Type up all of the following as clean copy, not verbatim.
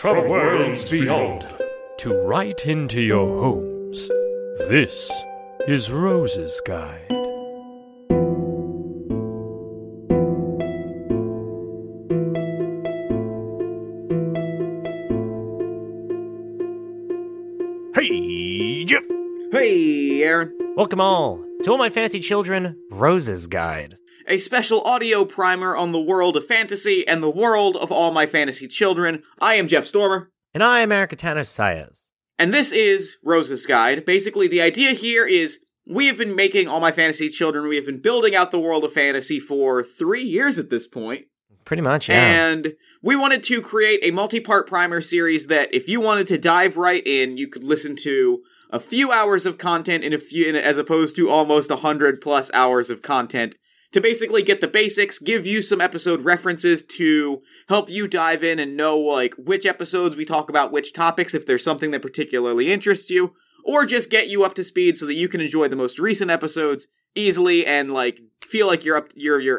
From worlds beyond to right into your homes, this is Rose's Guide. Hey, Jeff! Hey, Aaron! Welcome all to All My Fantasy Children, Rose's Guide. A special audio primer on the world of fantasy and the world of All My Fantasy Children. I am Jeff Stormer. And I am Erica Tanner Sayers. And this is Rose's Guide. Basically, the idea here is we have been making All My Fantasy Children, we have been building out the world of fantasy for 3 years at this point. Pretty much, yeah. And we wanted to create a multi-part primer series that if you wanted to dive right in, you could listen to a few hours of content as opposed to almost 100 plus hours of content. To basically get the basics, give you some episode references to help you dive in and know, like, which episodes we talk about which topics if there's something that particularly interests you, or just get you up to speed so that you can enjoy the most recent episodes easily and, like, feel like you're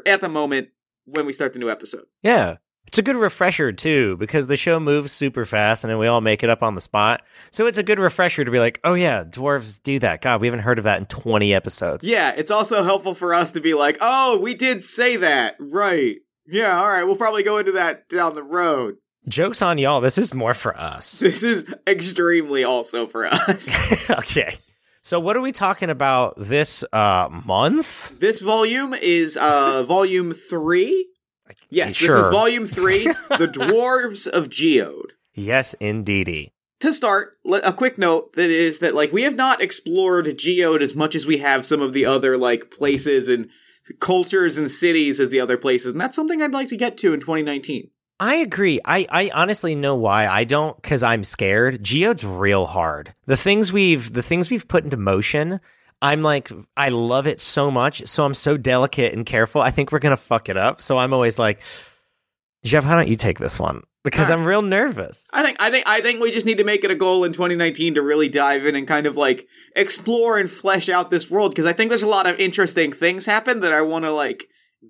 at the moment when we start the new episode. Yeah. It's a good refresher, too, because the show moves super fast and then we all make it up on the spot. So it's a good refresher to be like, oh, yeah, dwarves do that. God, we haven't heard of that in 20 episodes. Yeah, it's also helpful for us to be like, oh, we did say that. Right. Yeah, all right. We'll probably go into that down the road. Joke's on y'all. This is more for us. This is extremely also for us. Okay. So what are we talking about this month? This volume is volume 3. Yes, sure. This is Volume 3, The Dwarves of Geode. Yes, indeedy. To start, a quick note that is that, like, we have not explored Geode as much as we have some of the other, like, places and cultures and cities as the other places, and that's something I'd like to get to in 2019. I agree. I honestly know why I don't, because I'm scared. Geode's real hard. The things we've put into motion, I'm like, I love it so much, so I'm so delicate and careful. I think we're going to fuck it up. So I'm always like, Jeff, how don't you take this one? Because I'm real nervous. I think we just need to make it a goal in 2019 to really dive in and kind of like explore and flesh out this world. Because I think there's a lot of interesting things happen that I want to like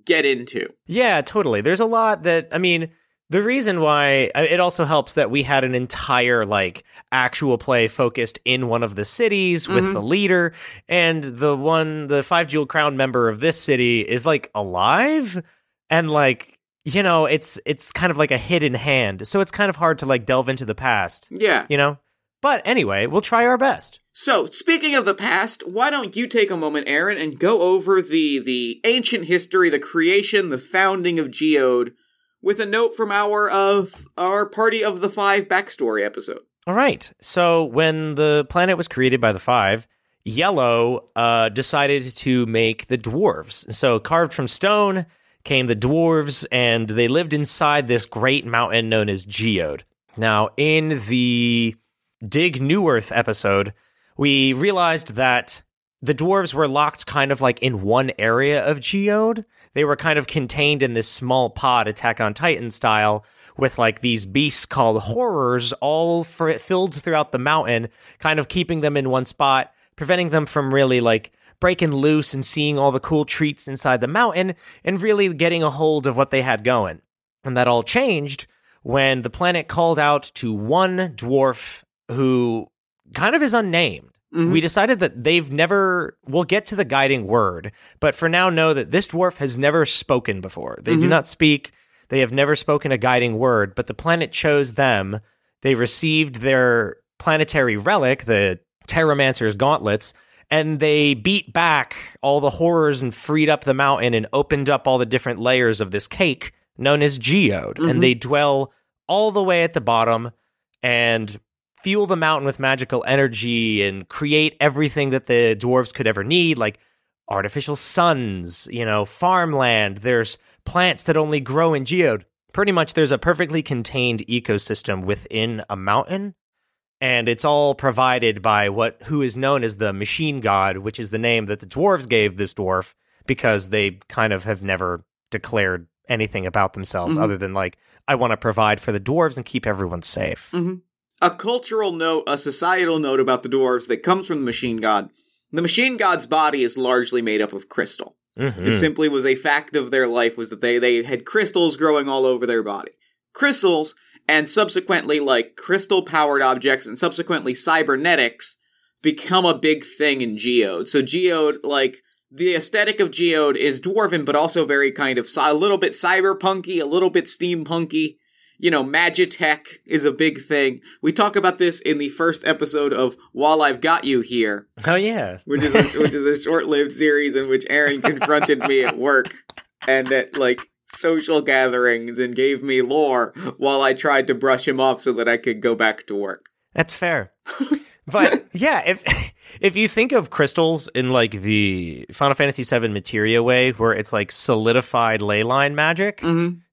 get into. Yeah, totally. There's a lot that, I mean, the reason why it also helps that we had an entire like actual play focused in one of the cities with the leader, and the five jeweled crown member of this city is like alive and like, you know, it's kind of like a hidden hand. So it's kind of hard to like delve into the past. Yeah. You know, but anyway, we'll try our best. So speaking of the past, why don't you take a moment, Aaron, and go over the ancient history, the creation, the founding of Geode, with a note from our Party of the Five Backstory episode. All right. So when the planet was created by the Five, Yellow decided to make the dwarves. So carved from stone came the dwarves, and they lived inside this great mountain known as Geode. Now, in the Dig New Earth episode, we realized that the dwarves were locked kind of like in one area of Geode. They were kind of contained in this small pod, Attack on Titan style, with like these beasts called horrors all filled throughout the mountain, kind of keeping them in one spot, preventing them from really like breaking loose and seeing all the cool treats inside the mountain and really getting a hold of what they had going. And that all changed when the planet called out to one dwarf who kind of is unnamed. Mm-hmm. We decided that we'll get to the guiding word, but for now know that this dwarf has never spoken before. They do not speak. They have never spoken a guiding word, but the planet chose them. They received their planetary relic, the Terramancer's gauntlets, and they beat back all the horrors and freed up the mountain and opened up all the different layers of this cake known as Geode. Mm-hmm. And they dwell all the way at the bottom and fuel the mountain with magical energy and create everything that the dwarves could ever need, like artificial suns, you know, farmland. There's plants that only grow in Geode. Pretty much there's a perfectly contained ecosystem within a mountain, and it's all provided by who is known as the Machine God, which is the name that the dwarves gave this dwarf because they kind of have never declared anything about themselves other than like, I want to provide for the dwarves and keep everyone safe. Mm-hmm. A cultural note, a societal note about the dwarves that comes from the Machine God. The Machine God's body is largely made up of crystal. Mm-hmm. It simply was a fact of their life was that they had crystals growing all over their body. Crystals, and subsequently, like, crystal-powered objects and subsequently cybernetics become a big thing in Geode. So Geode, like, the aesthetic of Geode is dwarven, but also very kind of a little bit cyberpunky, a little bit steampunky. You know, magitech is a big thing. We talk about this in the first episode of While I've Got You Here. Oh, yeah. Which is a short-lived series in which Aaron confronted me at work and at, like, social gatherings and gave me lore while I tried to brush him off so that I could go back to work. That's fair. But yeah, if you think of crystals in like the Final Fantasy VII materia way where it's like solidified ley line magic,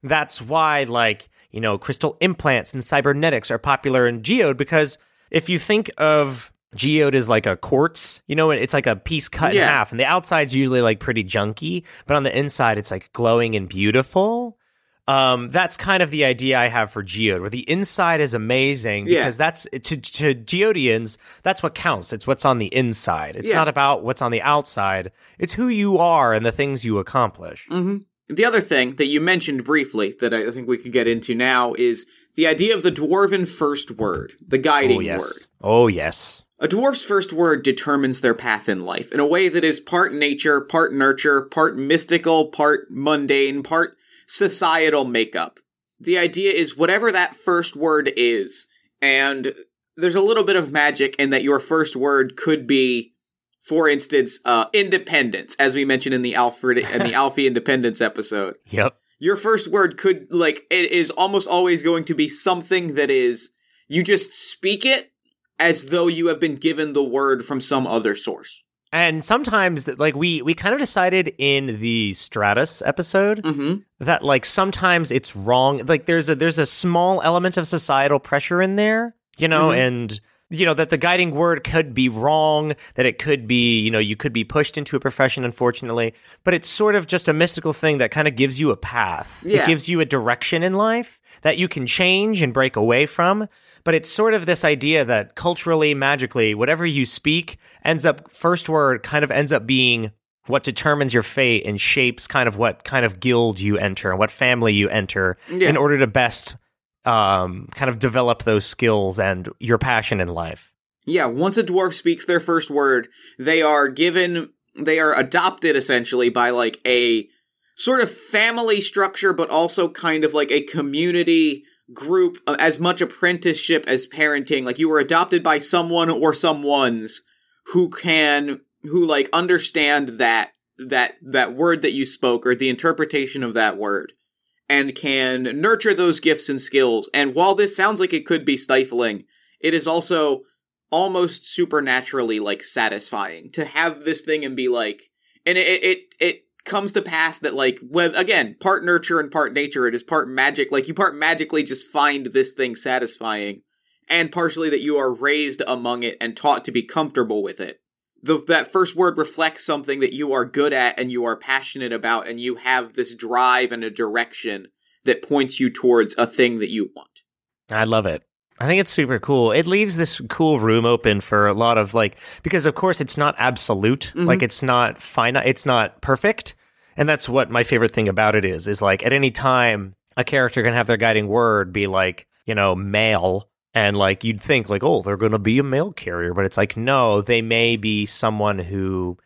that's why like, you know, crystal implants and cybernetics are popular in Geode, because if you think of Geode is like a quartz, you know, it's like a piece cut in half, and the outside's usually like pretty junky, but on the inside it's like glowing and beautiful. That's kind of the idea I have for Geode, where the inside is amazing because that's to Geodians, that's what counts. It's what's on the inside. It's not about what's on the outside. It's who you are and the things you accomplish. The other thing that you mentioned briefly that I think we could get into now is the idea of the dwarven first word, the guiding word. Oh, yes. A dwarf's first word determines their path in life in a way that is part nature, part nurture, part mystical, part mundane, part societal makeup. The idea is whatever that first word is, and there's a little bit of magic in that your first word could be, for instance, independence, as we mentioned in the Alfred and the Alfie Independence episode. Yep. Your first word could, like, it is almost always going to be something that is, you just speak it, as though you have been given the word from some other source. And sometimes, like, we kind of decided in the Stratos episode that, like, sometimes it's wrong. Like, there's a small element of societal pressure in there, you know, and, you know, that the guiding word could be wrong, that it could be, you know, you could be pushed into a profession, unfortunately. But it's sort of just a mystical thing that kind of gives you a path. Yeah. It gives you a direction in life that you can change and break away from. But it's sort of this idea that culturally, magically, whatever you speak ends up, first word kind of ends up being what determines your fate and shapes kind of what kind of guild you enter and what family you enter in order to best kind of develop those skills and your passion in life. Yeah, once a dwarf speaks their first word, they are adopted essentially by like a sort of family structure, but also kind of like a community group, as much apprenticeship as parenting. Like, you were adopted by someone or someones who like understand that word that you spoke or the interpretation of that word and can nurture those gifts and skills. And while this sounds like it could be stifling, it is also almost supernaturally like satisfying to have this thing and be like, and it comes to pass that, like, well, again, part nurture and part nature, it is part magic. Like, you part magically just find this thing satisfying, and partially that you are raised among it and taught to be comfortable with it. That first word reflects something that you are good at and you are passionate about, and you have this drive and a direction that points you towards a thing that you want. I love it. I think it's super cool. It leaves this cool room open for a lot of, like, because of course it's not absolute, like it's not finite, it's not perfect. And that's what my favorite thing about it is like at any time a character can have their guiding word be like, you know, male. And like, you'd think like, oh, they're going to be a mail carrier, but it's like, no, they may be someone who,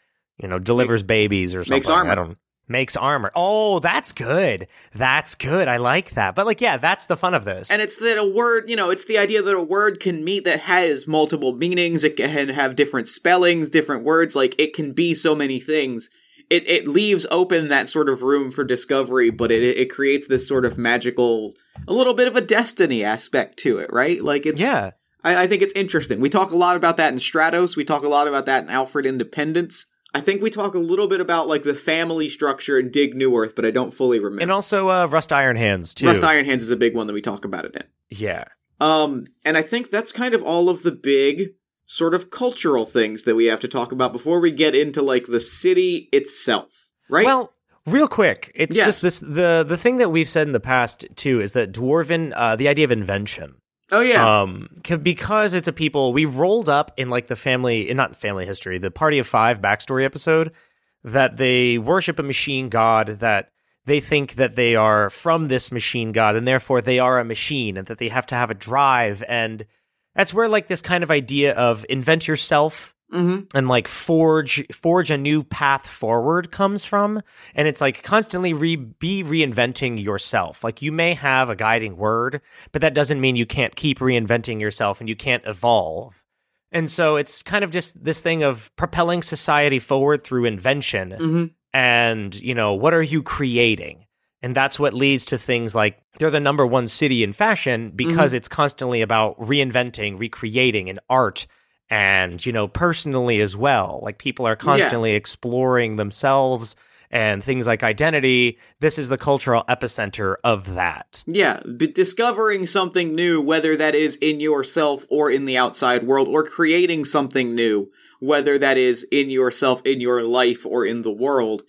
you know, delivers babies or something. Makes armor. Makes armor. Oh, that's good. That's good. I like that. But like, yeah, that's the fun of this. And it's that a word, you know, it's the idea that a word can mean that has multiple meanings. It can have different spellings, different words. Like, it can be so many things. It leaves open that sort of room for discovery, but it creates this sort of magical, a little bit of a destiny aspect to it, right? Like, it's, yeah. I think it's interesting. We talk a lot about that in Stratos. We talk a lot about that in Alfred Independence. I think we talk a little bit about, like, the family structure in Dig New Earth, but I don't fully remember. And also Rust Iron Hands, too. Rust Iron Hands is a big one that we talk about it in. Yeah. And I think that's kind of all of the big sort of cultural things that we have to talk about before we get into, like, the city itself, right? Well, real quick, it's just this the thing that we've said in the past, too, is that dwarven, the idea of invention. Oh, yeah. Because it's a people, we rolled up in, like, the Party of Five backstory episode, that they worship a machine god that they think that they are from this machine god, and therefore they are a machine, and that they have to have a drive. And that's where, like, this kind of idea of invent yourself and, like, forge a new path forward comes from. And it's, like, constantly reinventing yourself. Like, you may have a guiding word, but that doesn't mean you can't keep reinventing yourself and you can't evolve. And so it's kind of just this thing of propelling society forward through invention. And, you know, what are you creating? And that's what leads to things like they're the number one city in fashion because it's constantly about reinventing, recreating in art and, you know, personally as well. Like, people are constantly exploring themselves and things like identity. This is the cultural epicenter of that. Yeah, discovering something new, whether that is in yourself or in the outside world, or creating something new, whether that is in yourself, in your life, or in the world,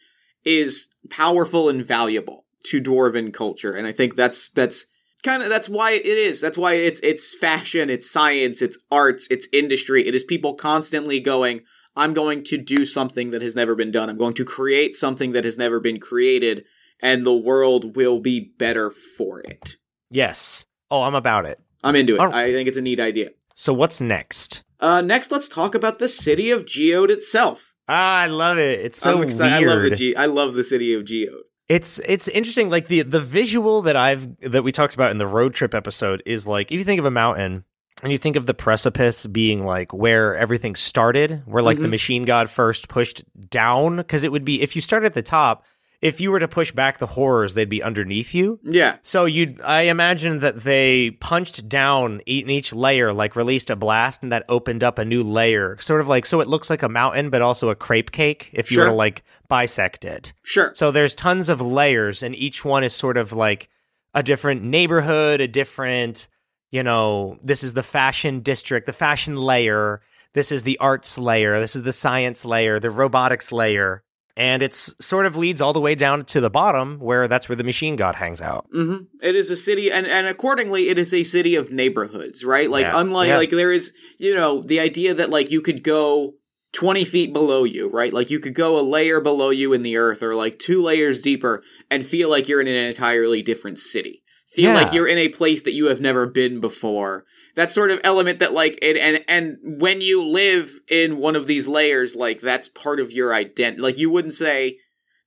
is powerful and valuable to dwarven culture. And I think that's why it is. That's why it's fashion, it's science, it's arts, it's industry. It is people constantly going, I'm going to do something that has never been done. I'm going to create something that has never been created, and the world will be better for it. Yes. Oh, I'm about it. I'm into it. All right. I think it's a neat idea. So what's next? Next, let's talk about the city of Geode itself. Ah, I love it. It's so weird. I love the city of Geode. It's interesting. Like, the visual that we talked about in the road trip episode is, like, if you think of a mountain and you think of the precipice being, like, where everything started, where, like, the machine god first pushed down, because it would be, if you start at the top, if you were to push back the horrors, they'd be underneath you. Yeah. So I imagine that they punched down in each layer, like, released a blast, and that opened up a new layer. Sort of like, so it looks like a mountain, but also a crepe cake if you were to, like, bisect it. Sure. So there's tons of layers, and each one is sort of like a different neighborhood, a different, you know, this is the fashion district, the fashion layer. This is the arts layer. This is the science layer, the robotics layer. And it's sort of leads all the way down to the bottom, where that's where the machine god hangs out. Mm-hmm. It is a city, and accordingly, it is a city of neighborhoods, right? Like, like, there is, you know, the idea that, like, you could go 20 feet below you, right? Like, you could go a layer below you in the earth, or, like, 2 layers deeper, and feel like you're in an entirely different city. Feel like you're in a place that you have never been before. That sort of element that, like, and when you live in one of these layers, like, that's part of your identity. Like,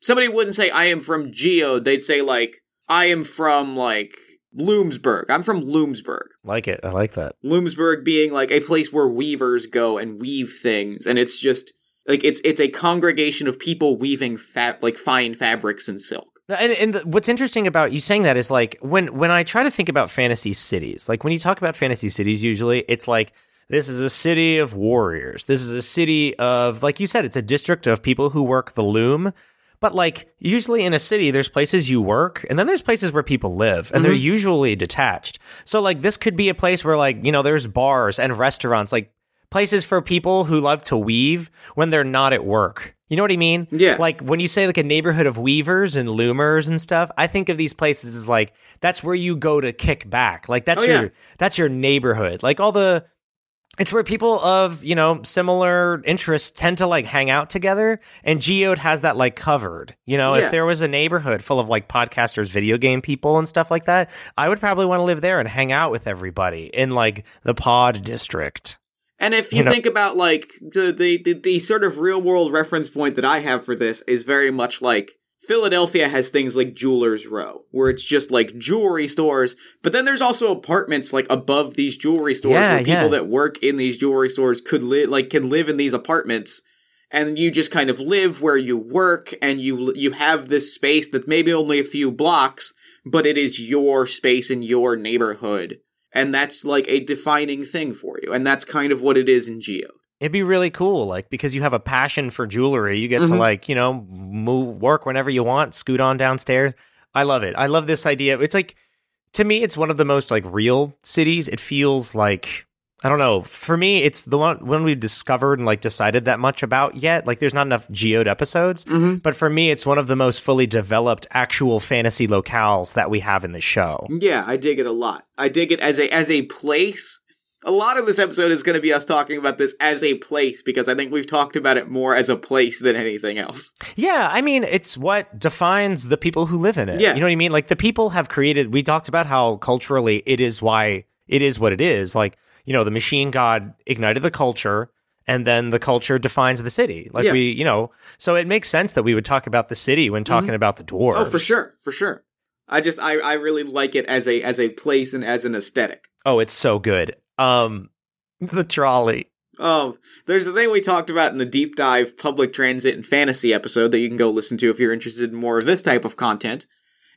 somebody wouldn't say, I am from Geode. They'd say, like, I am from, like, Loomsburg. I'm from Loomsburg. Like it. I like that. Loomsburg being, like, a place where weavers go and weave things. And it's just, like, it's a congregation of people weaving, fine fabrics and silk. And what's interesting about you saying that is, like, when I try to think about fantasy cities, like, when you talk about fantasy cities, usually it's like, this is a city of warriors. This is a city of, like you said, it's a district of people who work the loom. But, like, usually in a city, there's places you work, and then there's places where people live, and they're usually detached. So, like, this could be a place where, like, you know, there's bars and restaurants, like, places for people who love to weave when they're not at work. You know what I mean? Yeah. Like, when you say, like, a neighborhood of weavers and loomers and stuff, I think of these places as, like, that's where you go to kick back. Like, that's your neighborhood. Like, it's where people of, you know, similar interests tend to, like, hang out together, and Geode has that, like, covered. You know, if there was a neighborhood full of, like, podcasters, video game people and stuff like that, I would probably want to live there and hang out with everybody in, like, the pod district. And if you think about, like, the sort of real-world reference point that I have for this is very much like Philadelphia has things like Jewelers Row, where it's just, like, jewelry stores, but then there's also apartments, like, above these jewelry stores where people that work in these jewelry stores can live in these apartments, and you just kind of live where you work, and you have this space that maybe only a few blocks, but it is your space in your neighborhood. And that's, like, a defining thing for you. And that's kind of what it is in Geode. It'd be really cool, like, because you have a passion for jewelry. You get to, like, you know, move, work whenever you want, scoot on downstairs. I love it. I love this idea. It's, like, to me, it's one of the most, like, real cities. It feels like, I don't know. For me, it's the one we've discovered and, like, decided that much about yet. Like, there's not enough Geode episodes. But for me, it's one of the most fully developed actual fantasy locales that we have in the show. Yeah, I dig it a lot. I dig it as a place a lot of this episode is going to be us talking about this as a place, because I think we've talked about it more as a place than anything else. Yeah, I mean, it's what defines the people who live in it. Yeah. You know what I mean? Like, the people have created, we talked about how culturally it is why it is what it is. Like, you know, the machine god ignited the culture, and then the culture defines the city. Like, yeah. We, you know, so it makes sense that we would talk about the city when talking mm-hmm. about the dwarves. Oh, for sure, for sure. I just, I really like it as a place and as an aesthetic. Oh, it's so good. The trolley. Oh, there's a thing we talked about in the deep dive public transit and fantasy episode that you can go listen to if you're interested in more of this type of content,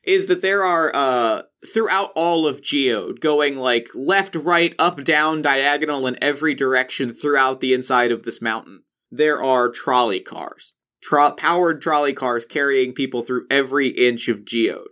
is that there are, throughout all of Geode, going like left, right, up, down, diagonal in every direction throughout the inside of this mountain, there are trolley cars. Powered trolley cars carrying people through every inch of Geode.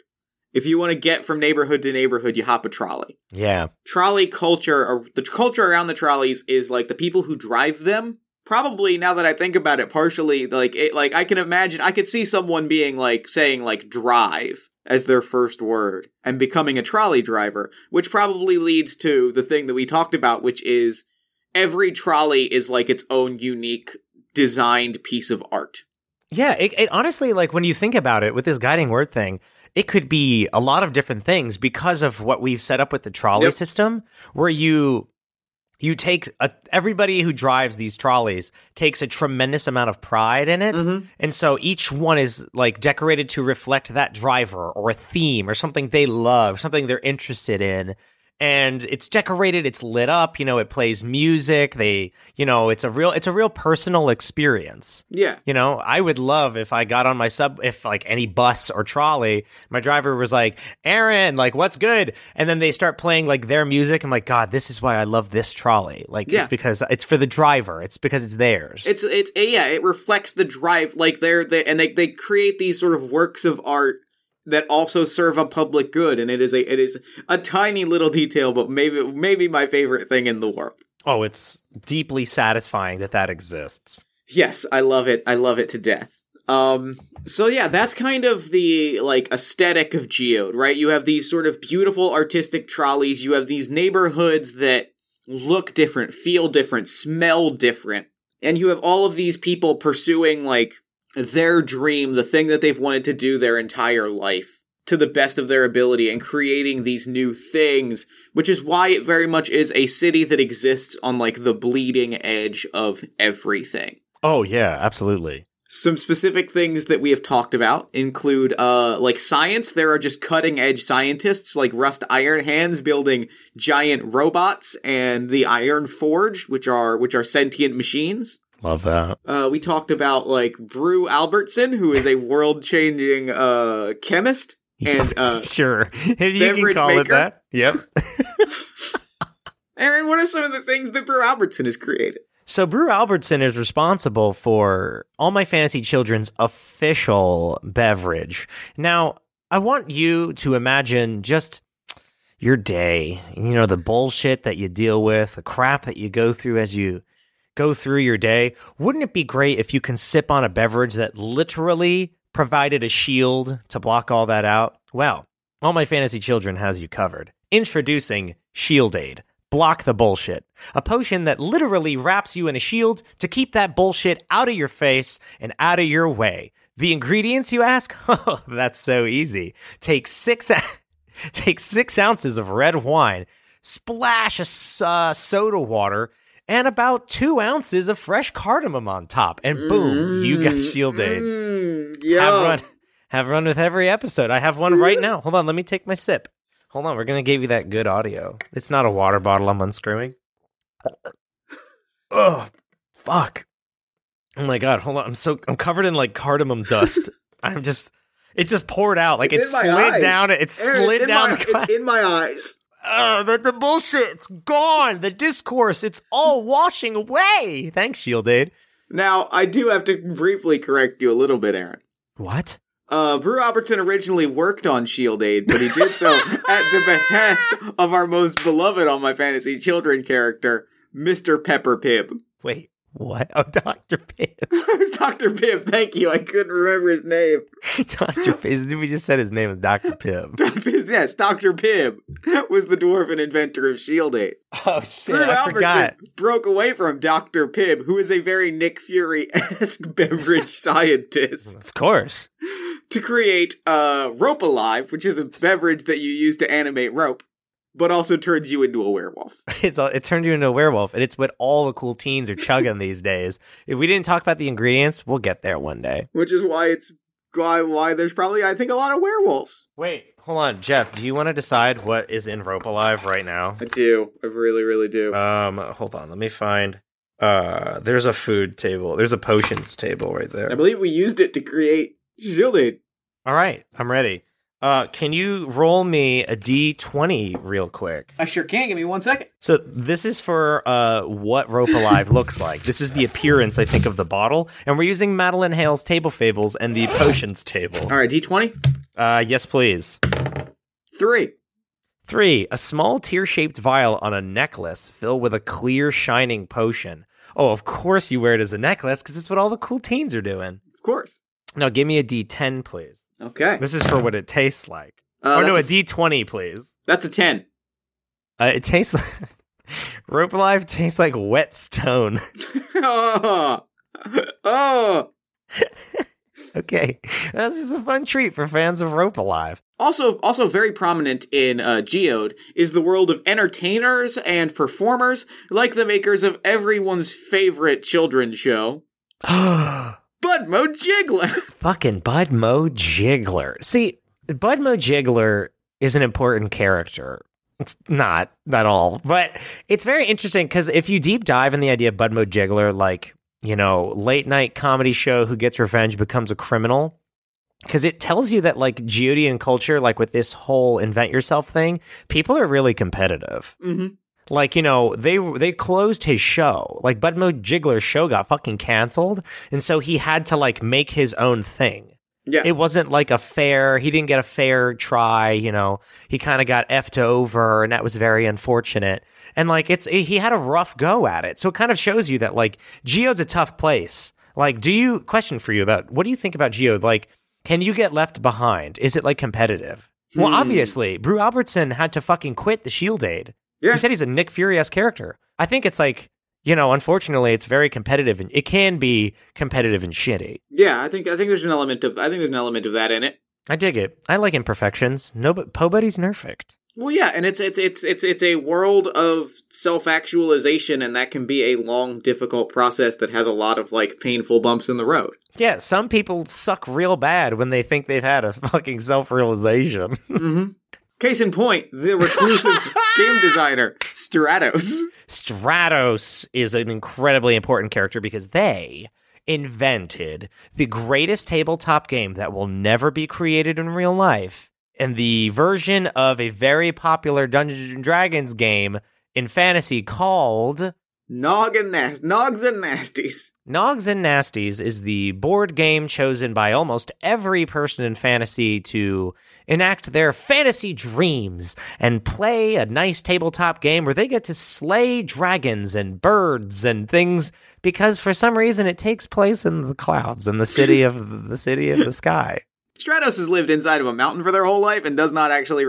If you want to get from neighborhood to neighborhood, you hop a trolley. Yeah. Trolley culture, or the culture around the trolleys is like the people who drive them. Probably, now that I think about it, partially, like I can imagine, I could see someone being like, saying like drive as their first word and becoming a trolley driver, which probably leads to the thing that we talked about, which is every trolley is like its own unique designed piece of art. Yeah. It honestly, like when you think about it with this guiding word thing, it could be a lot of different things because of what we've set up with the trolley yep. system, where you take everybody who drives these trolleys takes a tremendous amount of pride in it. Mm-hmm. And so each one is like decorated to reflect that driver or a theme or something they love, something they're interested in. And it's decorated, it's lit up, you know, it plays music. They, you know, it's a real personal experience. Yeah. You know, I would love if I got on my if like any bus or trolley, my driver was like, Aaron, like, what's good? And then they start playing like their music. I'm like, God, this is why I love this trolley. Like, yeah. It's because it's for the driver. It's because it's theirs. It's yeah, it reflects the drive. Like they create these sort of works of art that also serve a public good, and it is a tiny little detail, but maybe my favorite thing in the world. Oh, it's deeply satisfying that exists. Yes, I love it. I love it to death. So yeah, that's kind of the like aesthetic of Geode, right? You have these sort of beautiful artistic trolleys. You have these neighborhoods that look different, feel different, smell different, and you have all of these people pursuing like their dream, the thing that they've wanted to do their entire life to the best of their ability, and creating these new things, which is why it very much is a city that exists on like the bleeding edge of everything. Oh yeah, absolutely. Some specific things that we have talked about include like science. There are just cutting edge scientists like Rust Iron Hands building giant robots, and the Iron Forge, which are sentient machines. Love that. We talked about like Brew Albertson, who is a world-changing chemist and sure, you can call maker. It that. Yep. Aaron, what are some of the things that Brew Albertson has created? So Brew Albertson is responsible for All My Fantasy Children's official beverage. Now, I want you to imagine just your day. You know, the bullshit that you deal with, the crap that you go through as you go through your day. Wouldn't it be great if you can sip on a beverage that literally provided a shield to block all that out? Well, All My Fantasy Children has you covered. Introducing Shield Aid. Block the bullshit. A potion that literally wraps you in a shield to keep that bullshit out of your face and out of your way. The ingredients, you ask? Oh, that's so easy. Take 6 ounces of red wine, splash a soda water, and about 2 ounces of fresh cardamom on top. And boom, you got Shield Aid. Yeah. Have run with every episode. I have one right now. Hold on, let me take my sip. Hold on, we're going to give you that good audio. It's not a water bottle I'm unscrewing. Oh, fuck. Oh my God, hold on. I'm covered in like cardamom dust. It just poured out. Like it slid down. It slid down. It's in my eyes. But the bullshit, it's gone. The discourse, it's all washing away. Thanks, Shield Aid. Now, I do have to briefly correct you a little bit, Aaron. What? Brew Albertson originally worked on Shield Aid, but he did so at the behest of our most beloved All My Fantasy Children character, Mr. Pepper Pibb. Wait, what? Oh, Dr. Pibb. It was Dr. Pibb, thank you. I couldn't remember his name. Dr. Pibb. We just said his name was Dr. Pibb. Yes, Dr. Pibb. was the dwarven inventor of Shield Aid. Oh, shit, Brew Albertson forgot. Broke away from Dr. Pibb, who is a very Nick Fury-esque beverage scientist. Of course. To create Rope Alive, which is a beverage that you use to animate rope, but also turns you into a werewolf. It turns you into a werewolf, and it's what all the cool teens are chugging these days. If we didn't talk about the ingredients, we'll get there one day. Which is why it's... why there's probably, I think, a lot of werewolves. Wait, hold on, Jeff, do you want to decide what is in Rope Alive right now? I do. I really, really do. Hold on, let me find, there's a food table. There's a potions table right there. I believe we used it to create Shield Aid. All right, I'm ready. Can you roll me a D20 real quick? I sure can. Give me 1 second. So this is for what Rope Alive looks like. This is the appearance, I think, of the bottle. And we're using Madeline Hale's Table Fables and the Potions table. All right, D20? Yes, please. 3. 3. A small tear-shaped vial on a necklace filled with a clear, shining potion. Oh, of course you wear it as a necklace, because it's what all the cool teens are doing. Of course. Now give me a D10, please. Okay. This is for what it tastes like. A D20, please. That's a 10. It tastes like... Rope Alive tastes like wet stone. Oh! Okay. This is a fun treat for fans of Rope Alive. Also very prominent in Geode is the world of entertainers and performers, like the makers of everyone's favorite children's show. Budmo Jiggler. Fucking Budmo Jiggler. See, Budmo Jiggler is an important character. It's not at all, but it's very interesting because if you deep dive in the idea of Budmo Jiggler, like, you know, late night comedy show who gets revenge becomes a criminal, because it tells you that, like, Geodean culture, like with this whole invent yourself thing, people are really competitive. Mm-hmm. Like, you know, they closed his show. Like, Budmo Jiggler's show got fucking canceled, and so he had to, like, make his own thing. Yeah. It wasn't, like, he didn't get a fair try, you know. He kind of got effed over, and that was very unfortunate. And, like, he had a rough go at it. So it kind of shows you that, like, Geode's a tough place. Like, question for you about, what do you think about Geode? Like, can you get left behind? Is it, like, competitive? Hmm. Well, obviously, Brew Albertson had to fucking quit the Shield Aid. Yeah. He said he's a Nick Fury-esque character. I think it's like, you know, unfortunately, it's very competitive, and it can be competitive and shitty. Yeah, I think there's an element of that in it. I dig it. I like imperfections. No, but Pobody's perfect. Well, yeah, and it's a world of self-actualization, and that can be a long, difficult process that has a lot of, like, painful bumps in the road. Yeah, some people suck real bad when they think they've had a fucking self-realization. Mm-hmm. Case in point, the reclusive game designer, Stratos. Stratos is an incredibly important character because they invented the greatest tabletop game that will never be created in real life, and the version of a very popular Dungeons and Dragons game in fantasy called... Nogs and Nasties. Nogs and Nasties is the board game chosen by almost every person in fantasy to enact their fantasy dreams and play a nice tabletop game where they get to slay dragons and birds and things, because for some reason it takes place in the clouds in the city of the sky. Stratos has lived inside of a mountain for their whole life and does not actually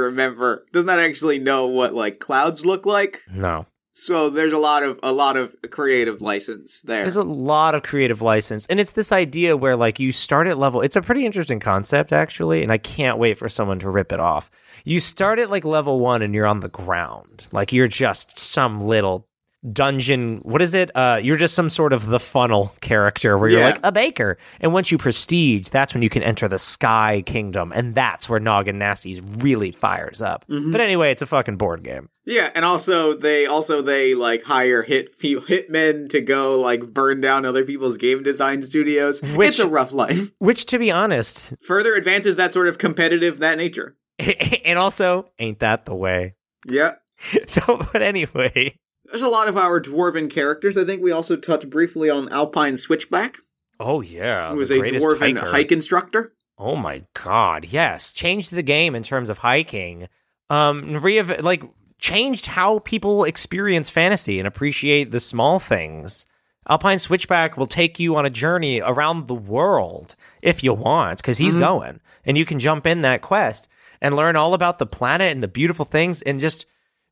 know what, like, clouds look like. No. So there's a lot of creative license there. There's a lot of creative license. And it's this idea where, like, you start at level... It's a pretty interesting concept, actually, and I can't wait for someone to rip it off. You start at, like, level 1 and you're on the ground. Like, you're just some little dungeon... What is it? You're just some sort of the funnel character where you're, like, a baker. And once you prestige, that's when you can enter the Sky Kingdom. And that's where Noggin Nasties really fires up. Mm-hmm. But anyway, it's a fucking board game. Yeah, and also they like hire hitmen to go, like, burn down other people's game design studios. It's a rough life. Which, to be honest, further advances that sort of competitive that nature. And also, ain't that the way? Yeah. So, but anyway, there's a lot of our dwarven characters. I think we also touched briefly on Alpine Switchback. Oh yeah, who was a dwarven hike instructor. Oh my god, yes! Changed the game in terms of hiking. Changed how people experience fantasy and appreciate the small things. Alpine Switchback will take you on a journey around the world if you want, because he's going, and you can jump in that quest. and learn all about the planet and the beautiful things, and just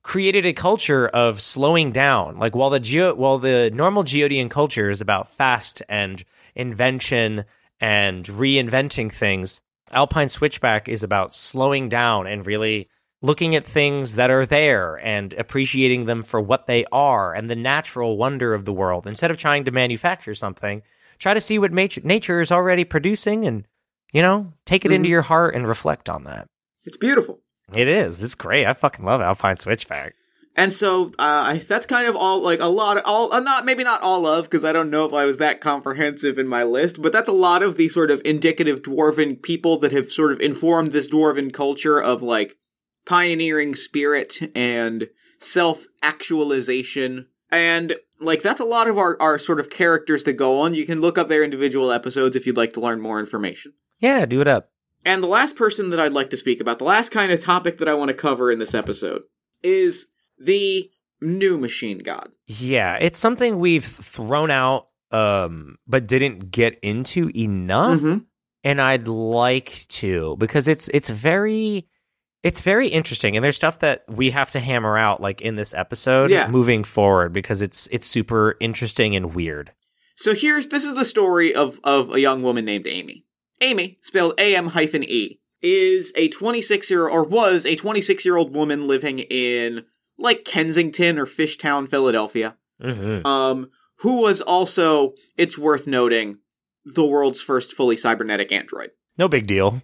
created a culture of slowing down. Like while the normal Geodean culture is about fast and invention and reinventing things, Alpine Switchback is about slowing down and really looking at things that are there and appreciating them for what they are and the natural wonder of the world. Instead of trying to manufacture something, try to see what nature is already producing and, you know, take it into your heart and reflect on that. It's beautiful. It is. It's great. I fucking love Alpine Switchback. And so that's kind of all, like, a lot of, not all of, because I don't know if I was that comprehensive in my list, but that's a lot of the sort of indicative dwarven people that have sort of informed this dwarven culture of, like, pioneering spirit and self-actualization. And, like, that's a lot of our sort of characters to go on. You can look up their individual episodes if you'd like to learn more information. Yeah, do it up. And the last person that I'd like to speak about, the last kind of topic that I want to cover in this episode, is the new machine god. Yeah, it's something we've thrown out, but didn't get into enough, and I'd like to, because it's very interesting, and there's stuff that we have to hammer out, like, in this episode moving forward, because it's super interesting and weird. So this is the story of a young woman named Amy. Amy, spelled A-M-E, was a 26-year-old woman living in, like, Kensington or Fishtown, Philadelphia, who was also, it's worth noting, the world's first fully cybernetic android. No big deal.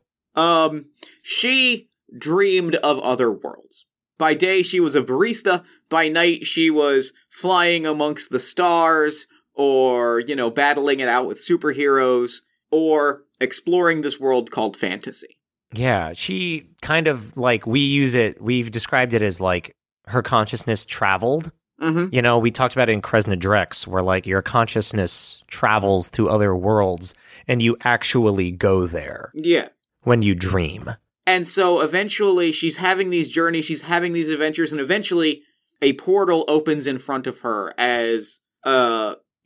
She dreamed of other worlds. By day, she was a barista. By night, she was flying amongst the stars or, you know, battling it out with superheroes or exploring this world called fantasy. Yeah, she kind of, like, we've described it as, like, her consciousness traveled. You know, we talked about it in Kresna Drex, where, like, your consciousness travels to other worlds, and you actually go there. Yeah. When you dream. And so, eventually, she's having these journeys, she's having these adventures, and eventually, a portal opens in front of her as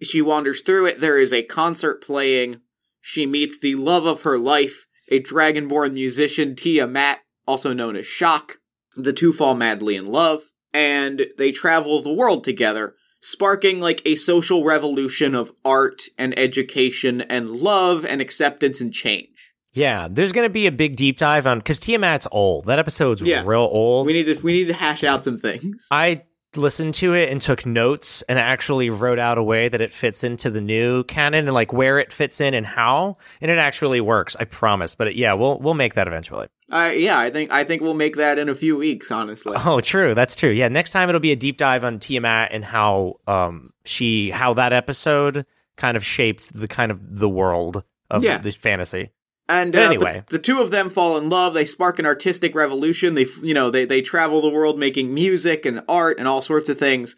she wanders through it. There is a concert playing. She meets the love of her life, a dragonborn musician, Tiamat, also known as Shock. The two fall madly in love, and they travel the world together, sparking, like, a social revolution of art and education and love and acceptance and change. Yeah, there's going to be a big deep dive on, because Tiamat's old. That episode's real old. We need to hash out some things. I listened to it and took notes and actually wrote out a way that it fits into the new canon and, like, where it fits in and how, and it actually works, I promise. But yeah, we'll make that eventually. I think we'll make that in a few weeks, honestly. Oh, true. That's true. Yeah, next time it'll be a deep dive on Tiamat and how how that episode kind of shaped the kind of the world of the fantasy. And anyway, the two of them fall in love. They spark an artistic revolution. They travel the world making music and art and all sorts of things.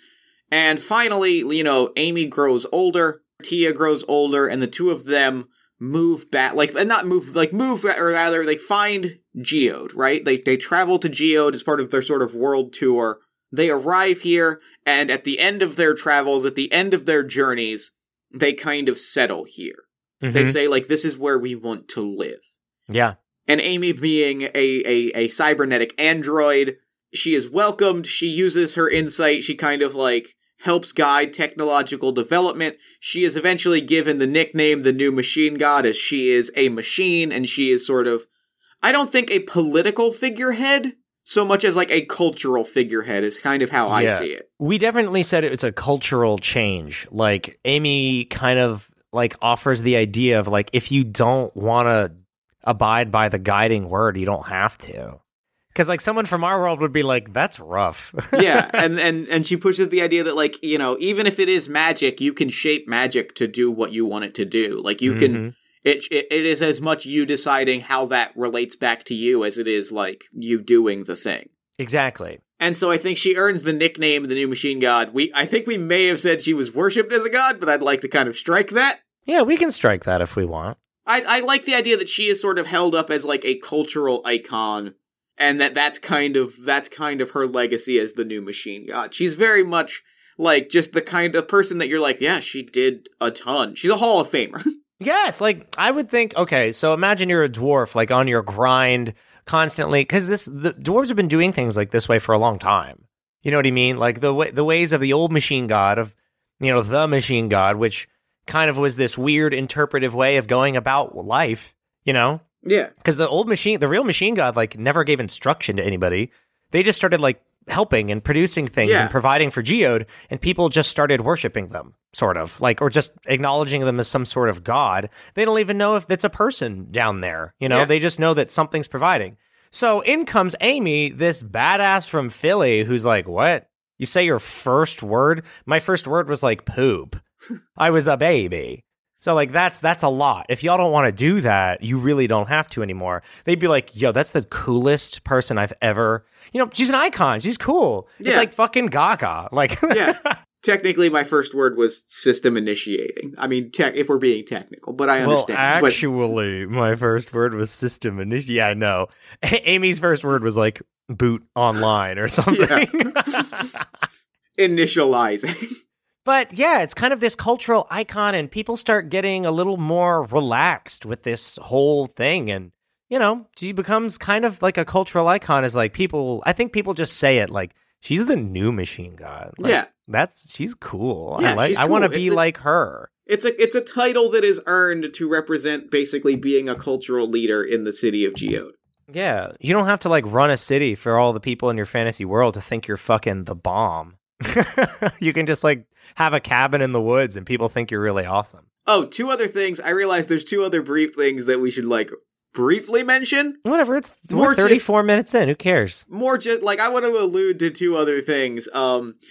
And finally, you know, Amy grows older, Tia grows older, and the two of them they find Geode, right? They travel to Geode as part of their sort of world tour. They arrive here, and at the end of their travels, at the end of their journeys, they kind of settle here. They say, like, this is where we want to live. Yeah. And Amy, being a cybernetic android, she is welcomed. She uses her insight. She kind of, like, helps guide technological development. She is eventually given the nickname the new machine god, as she is a machine, and she is sort of, I don't think a political figurehead so much as, like, a cultural figurehead is kind of how I see it. We definitely said it's a cultural change. Like, Amy kind of, like, offers the idea of, like, if you don't want to abide by the guiding word, you don't have to. Because, like, someone from our world would be like, that's rough. Yeah, and she pushes the idea that, like, you know, even if it is magic, you can shape magic to do what you want it to do. Like, you can, it is as much you deciding how that relates back to you as it is, like, you doing the thing. Exactly. And so I think she earns the nickname the new machine god. I think we may have said she was worshipped as a god, but I'd like to kind of strike that. Yeah, we can strike that if we want. I like the idea that she is sort of held up as, like, a cultural icon, and that's kind of her legacy as the new machine god. She's very much, like, just the kind of person that you're like, yeah, she did a ton. She's a Hall of Famer. Yeah, it's like, I would think, okay, so imagine you're a dwarf, like, on your grind, constantly, because the dwarves have been doing things like this way for a long time. You know what I mean? Like the ways of the old machine god, of, you know, the machine god, which kind of was this weird interpretive way of going about life, you know? Yeah. Because the real machine god, like, never gave instruction to anybody. They just started, like, helping and producing things and providing for Geode, and people just started worshiping them, sort of, like, or just acknowledging them as some sort of god. They don't even know if it's a person down there, you know? Yeah. They just know that something's providing. So in comes Amy, this badass from Philly, who's like, what? You say your first word? My first word was, like, poop. I was a baby. So, like, that's a lot. If y'all don't want to do that, you really don't have to anymore. They'd be like, yo, that's the coolest person I've ever... You know, she's an icon. She's cool. Yeah. It's like fucking Gaga. Like, yeah. Technically, my first word was system initiating. I mean, if we're being technical, but I understand. Well, actually, my first word was system initiating. Yeah, I know. Amy's first word was, like, boot online or something. Initializing. But yeah, it's kind of this cultural icon, and people start getting a little more relaxed with this whole thing. And, you know, she becomes kind of like a cultural icon. Is like I think people just say it like, she's the new machine god. Like, yeah. She's cool. Yeah, I want to be like her. It's a title that is earned to represent basically being a cultural leader in the city of Geode. Yeah. You don't have to, like, run a city for all the people in your fantasy world to think you're fucking the bomb. You can just, like, have a cabin in the woods and people think you're really awesome. Oh, two other things. I realized there's two other brief things that we should, like, briefly mention. Whatever, it's more 34 minutes in. Who cares? More just, like, I want to allude to two other things.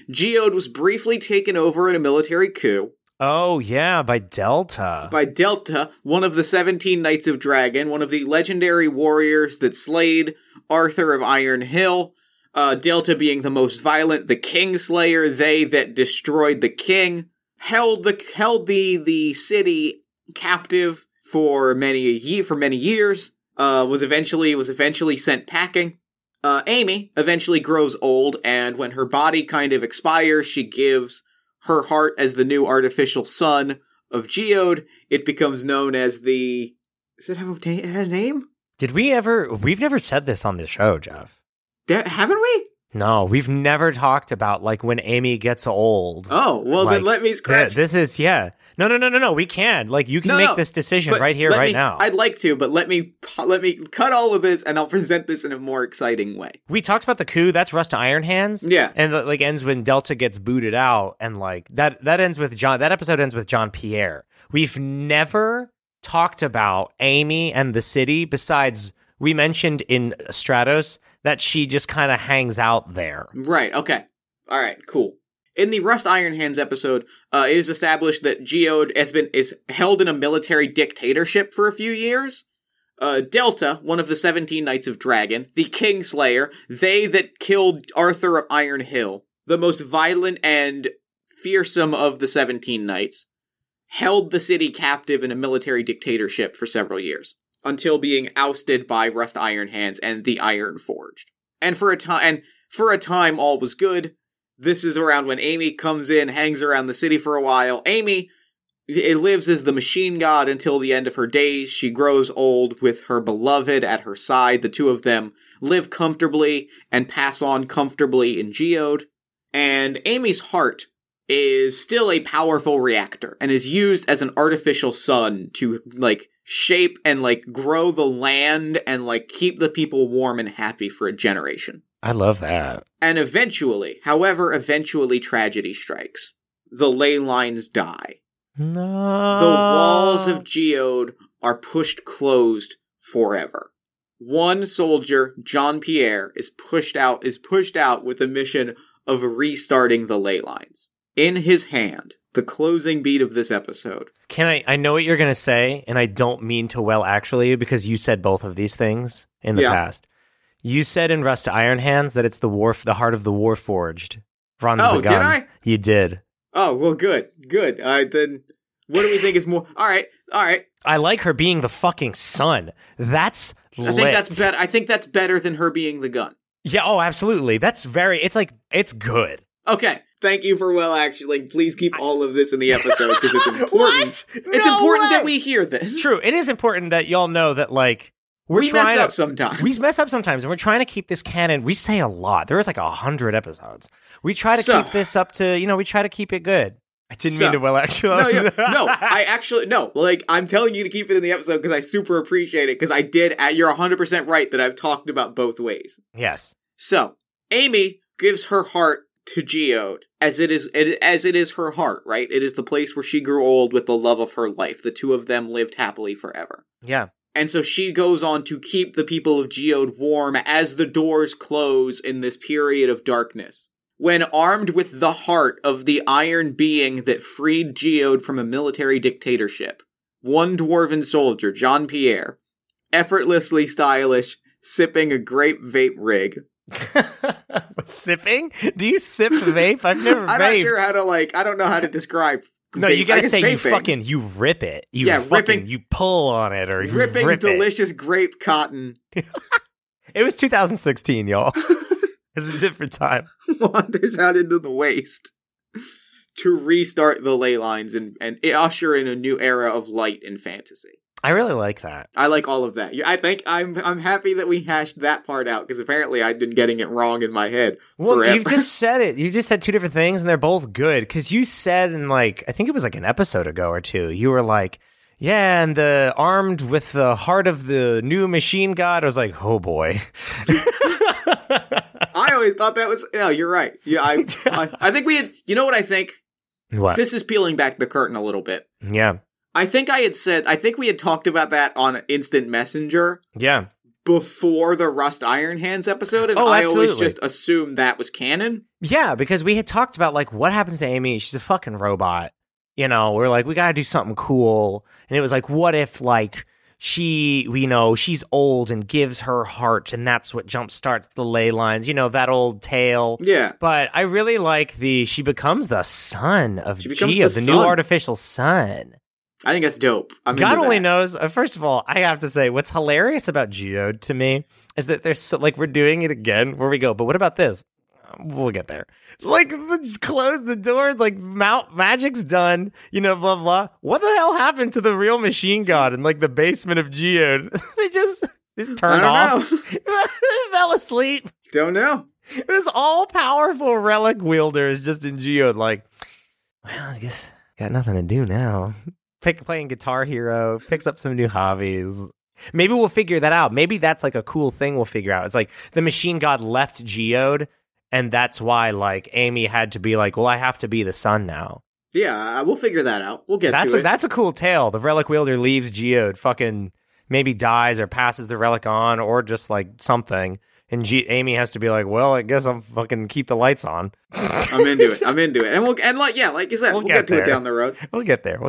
Geode was briefly taken over in a military coup. Oh, yeah, by Delta. By Delta, one of the 17 Knights of Dragon, one of the legendary warriors that slayed Arthur of Iron Hill. Delta being the most violent, the Kingslayer, they that destroyed the king, held the city captive for many years. Was eventually sent packing. Amy eventually grows old, and when her body kind of expires, she gives her heart as the new artificial sun of Geode. It becomes known as the. Does it have a name? Did we ever? We've never said this on the show, Jeff. Haven't we? No, we've never talked about, like, when Amy gets old. Oh, well, like, then let me scratch. This is, yeah. No, we can. Like, you can make this decision right here, right now. I'd like to, but let me cut all of this, and I'll present this in a more exciting way. We talked about the coup. That's Rust Iron Hands. Yeah. And, like, ends when Delta gets booted out, and, like, that ends with John. That episode ends with Jean-Pierre. We've never talked about Amy and the city, besides we mentioned in Stratos that she just kind of hangs out there. Right, okay. All right, cool. In the Rust Iron Hands episode, it is established that Geode is held in a military dictatorship for a few years. Delta, one of the 17 Knights of Dragon, the Kingslayer, they that killed Arthur of Iron Hill, the most violent and fearsome of the 17 Knights, held the city captive in a military dictatorship for several years, until being ousted by Rust Iron Hands and the Iron Forge. And for a time, all was good. This is around when Amy comes in, hangs around the city for a while. Amy lives as the machine god until the end of her days. She grows old with her beloved at her side. The two of them live comfortably and pass on comfortably in Geode. And Amy's heart is still a powerful reactor and is used as an artificial sun to, like, shape and, like, grow the land and, like, keep the people warm and happy for a generation. I love that. And eventually tragedy strikes. The ley lines die. No. The walls of Geode are pushed closed forever. One soldier, Jean-Pierre, is pushed out with the mission of restarting the ley lines. In his hand, the closing beat of this episode. I know what you're going to say, and I don't mean to well actually, because you said both of these things in the past. You said in Rust Iron Hands that it's the heart of the war forged. Oh, did I? You did. Oh, well, good. All right, then what do we think is more? All right. I like her being the fucking sun. That's lit. I think that's better than her being the gun. Yeah, oh, absolutely. It's good. Okay. Thank you for well actually. Please keep all of this in the episode because it's important. It's important that we hear this. True. It is important that y'all know that, like, We mess up sometimes, and we're trying to keep this canon. We say a lot. There is like 100 episodes. We try to keep this up to, we try to keep it good. I didn't mean to, Will, actually. I'm telling you to keep it in the episode because I super appreciate it, because I did, you're 100% right that I've talked about both ways. Yes. So, Amy gives her heart to Geode, as it is her heart, right? It is the place where she grew old with the love of her life. The two of them lived happily forever. Yeah. And so she goes on to keep the people of Geode warm as the doors close in this period of darkness. When armed with the heart of the iron being that freed Geode from a military dictatorship, one dwarven soldier, Jean-Pierre, effortlessly stylish, sipping a grape vape rig. Sipping? Do you sip vape? I've never vaped. I'm not sure how to, I don't know how to describe. No, you gotta say vaping. You rip it. You pull on it, or you rip delicious it. Grape cotton. It was 2016, y'all. It's a different time. Wanders out into the waste to restart the ley lines and usher in a new era of light and fantasy. I really like that. I like all of that. I think I'm happy that we hashed that part out, because apparently I'd been getting it wrong in my head. Well, forever. You've just said it. You just said two different things, and they're both good, because you said in I think it was an episode ago or two, you were like, yeah, and the armed with the heart of the new machine god. I was like, oh boy. I always thought that was... No, you're right. Yeah, I think we had... You know what I think? What? This is peeling back the curtain a little bit. Yeah. I think we had talked about that on Instant Messenger. Yeah. Before the Rust Iron Hands episode. And I always just assumed that was canon. Yeah, because we had talked about, what happens to Amy? She's a fucking robot. We're like, we gotta do something cool. And it was like, what if, she's old and gives her heart, and that's what jumpstarts the ley lines, that old tale. Yeah. But I really like she becomes the son of Geode, the new artificial sun. I think that's dope. God only knows. First of all, I have to say, what's hilarious about Geode to me is that there's we're doing it again where we go, but what about this? We'll get there. Just close the door. Magic's done. Blah, blah. What the hell happened to the real machine god in, the basement of Geode? They just turned off. Fell asleep. Don't know. This all-powerful relic wielder is just in Geode, I guess got nothing to do now. Playing Guitar Hero. Picks up some new hobbies. Maybe we'll figure that out. Maybe that's, a cool thing we'll figure out. It's the machine god left Geode. And that's why, Amy had to be well, I have to be the sun now. Yeah, we'll figure that out. We'll get to it. That's a cool tale. The relic wielder leaves Geode, fucking maybe dies or passes the relic on or just, something. And Amy has to be I guess I'm fucking keep the lights on. I'm into it. And, you said, we'll get to it down the road. We'll get there.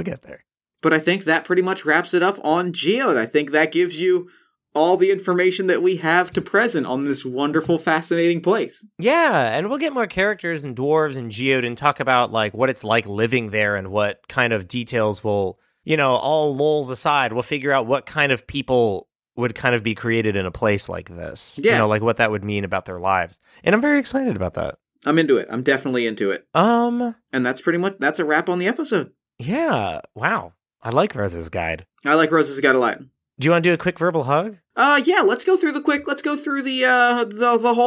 But I think that pretty much wraps it up on Geode. I think that gives you all the information that we have to present on this wonderful, fascinating place. Yeah, and we'll get more characters and dwarves and Geode and talk about, what it's like living there and what kind of details will, all lulls aside, we'll figure out what kind of people would kind of be created in a place like this. Yeah. What that would mean about their lives. And I'm very excited about that. I'm into it. I'm definitely into it. And that's pretty much, that's a wrap on the episode. Yeah. Wow. I like Rose's Guide. I like Rose's Guide a lot. Do you want to do a quick verbal hug? Yeah, let's go through the whole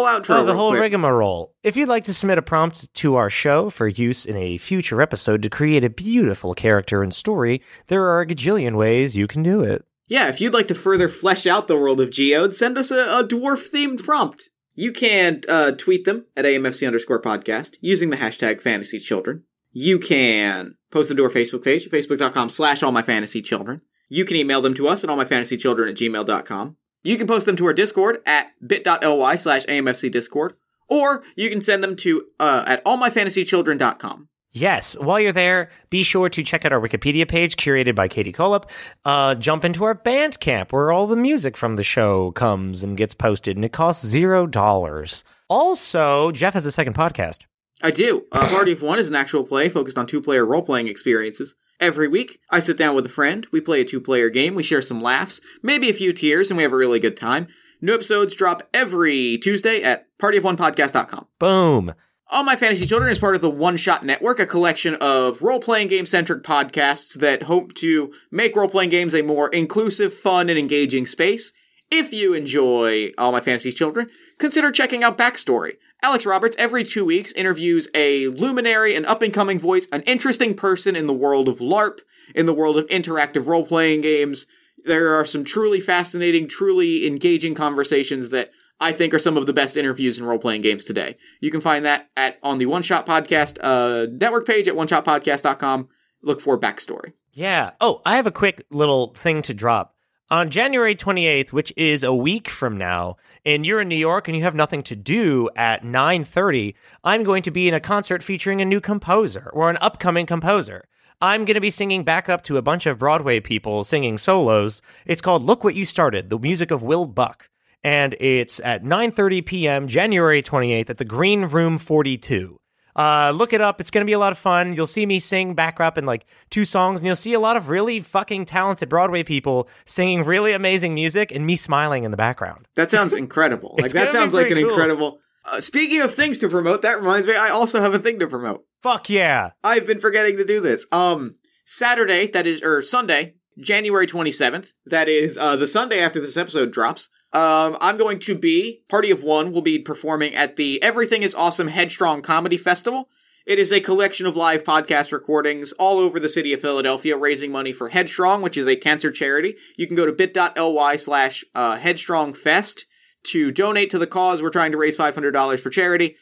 outro. Oh, the whole rigmarole. If you'd like to submit a prompt to our show for use in a future episode to create a beautiful character and story, there are a gajillion ways you can do it. Yeah, if you'd like to further flesh out the world of Geode, send us a dwarf-themed prompt. You can tweet them at AMFC_podcast using the hashtag FantasyChildren. You can post them to our Facebook page, facebook.com/allmyfantasychildren. You can email them to us at allmyfantasychildren@gmail.com. You can post them to our Discord at bit.ly/AMFC Discord, or you can send them to at allmyfantasychildren.com. Yes, while you're there, be sure to check out our Wikipedia page curated by Katie Colop. Jump into our Bandcamp, where all the music from the show comes and gets posted, and it costs $0. Also, Jeff has a second podcast. I do. Party of One is an actual play focused on two-player role-playing experiences. Every week, I sit down with a friend, we play a two-player game, we share some laughs, maybe a few tears, and we have a really good time. New episodes drop every Tuesday at partyofonepodcast.com. Boom. All My Fantasy Children is part of the OneShot Network, a collection of role-playing game-centric podcasts that hope to make role-playing games a more inclusive, fun, and engaging space. If you enjoy All My Fantasy Children, consider checking out Backstory. Alex Roberts, every 2 weeks, interviews a luminary, an up-and-coming voice, an interesting person in the world of LARP, in the world of interactive role-playing games. There are some truly fascinating, truly engaging conversations that I think are some of the best interviews in role-playing games today. You can find that on the OneShot Podcast network page at oneshotpodcast.com. Look for Backstory. Yeah. Oh, I have a quick little thing to drop. On January 28th, which is a week from now, and you're in New York and you have nothing to do at 9:30, I'm going to be in a concert featuring a new composer, or an upcoming composer. I'm going to be singing back up to a bunch of Broadway people singing solos. It's called Look What You Started, the music of Will Buck. And it's at 9:30 p.m., January 28th, at the Green Room 42. Look it up. It's going to be a lot of fun. You'll see me sing back up in like 2 songs, and you'll see a lot of really fucking talented Broadway people singing really amazing music and me smiling in the background. That sounds incredible. That sounds like an incredible... speaking of things to promote, that reminds me, I also have a thing to promote. Fuck yeah. I've been forgetting to do this. Saturday, Sunday, January 27th, that is the Sunday after this episode drops, I'm going to be, Party of One will be performing at the Everything is Awesome Headstrong Comedy Festival. It is a collection of live podcast recordings all over the city of Philadelphia raising money for Headstrong, which is a cancer charity. You can go to bit.ly/HeadstrongFest to donate to the cause. We're trying to raise $500 for charity.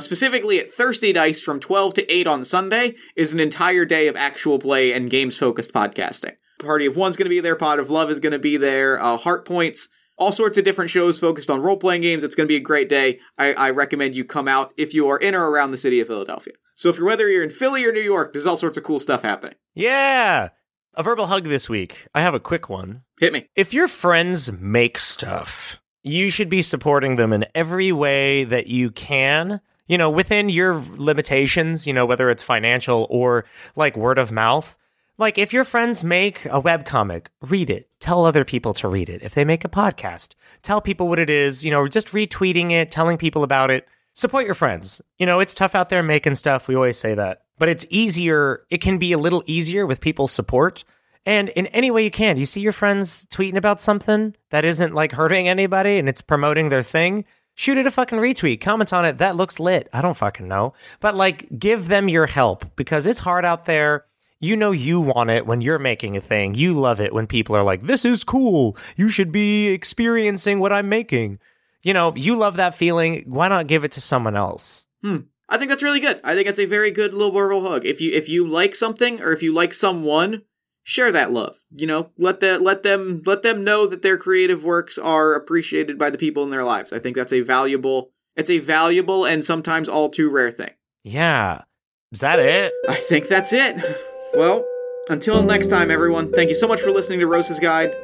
Specifically at Thirsty Dice from 12 to 8 on Sunday is an entire day of actual play and games-focused podcasting. Party of One's going to be there. Pod of Love is going to be there. Heart Points. All sorts of different shows focused on role-playing games. It's going to be a great day. I recommend you come out if you are in or around the city of Philadelphia. So whether you're in Philly or New York, there's all sorts of cool stuff happening. Yeah! A verbal hug this week. I have a quick one. Hit me. If your friends make stuff, you should be supporting them in every way that you can. You know, within your limitations, you know, whether it's financial or, like, word of mouth. Like, if your friends make a webcomic, read it. Tell other people to read it. If they make a podcast, tell people what it is. You know, just retweeting it, telling people about it. Support your friends. You know, it's tough out there making stuff. We always say that. But it's easier. It can be a little easier with people's support. And in any way you can, you see your friends tweeting about something that isn't, like, hurting anybody and it's promoting their thing. Shoot it a fucking retweet. Comment on it. That looks lit. I don't fucking know. But, like, give them your help because it's hard out there. You know you want it when you're making a thing. You love it when people are like, this is cool. You should be experiencing what I'm making. You know, you love that feeling. Why not give it to someone else? I think that's really good. I think that's a very good little verbal hug. If you like something or if you like someone, share that love. You know, let them know that their creative works are appreciated by the people in their lives. I think that's a valuable and sometimes all too rare thing. Yeah. Is that it? I think that's it. Well, until next time, everyone, thank you so much for listening to Rose's Guide.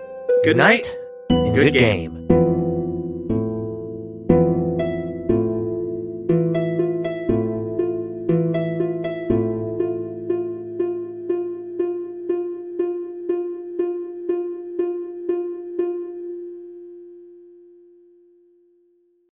Good night and good game.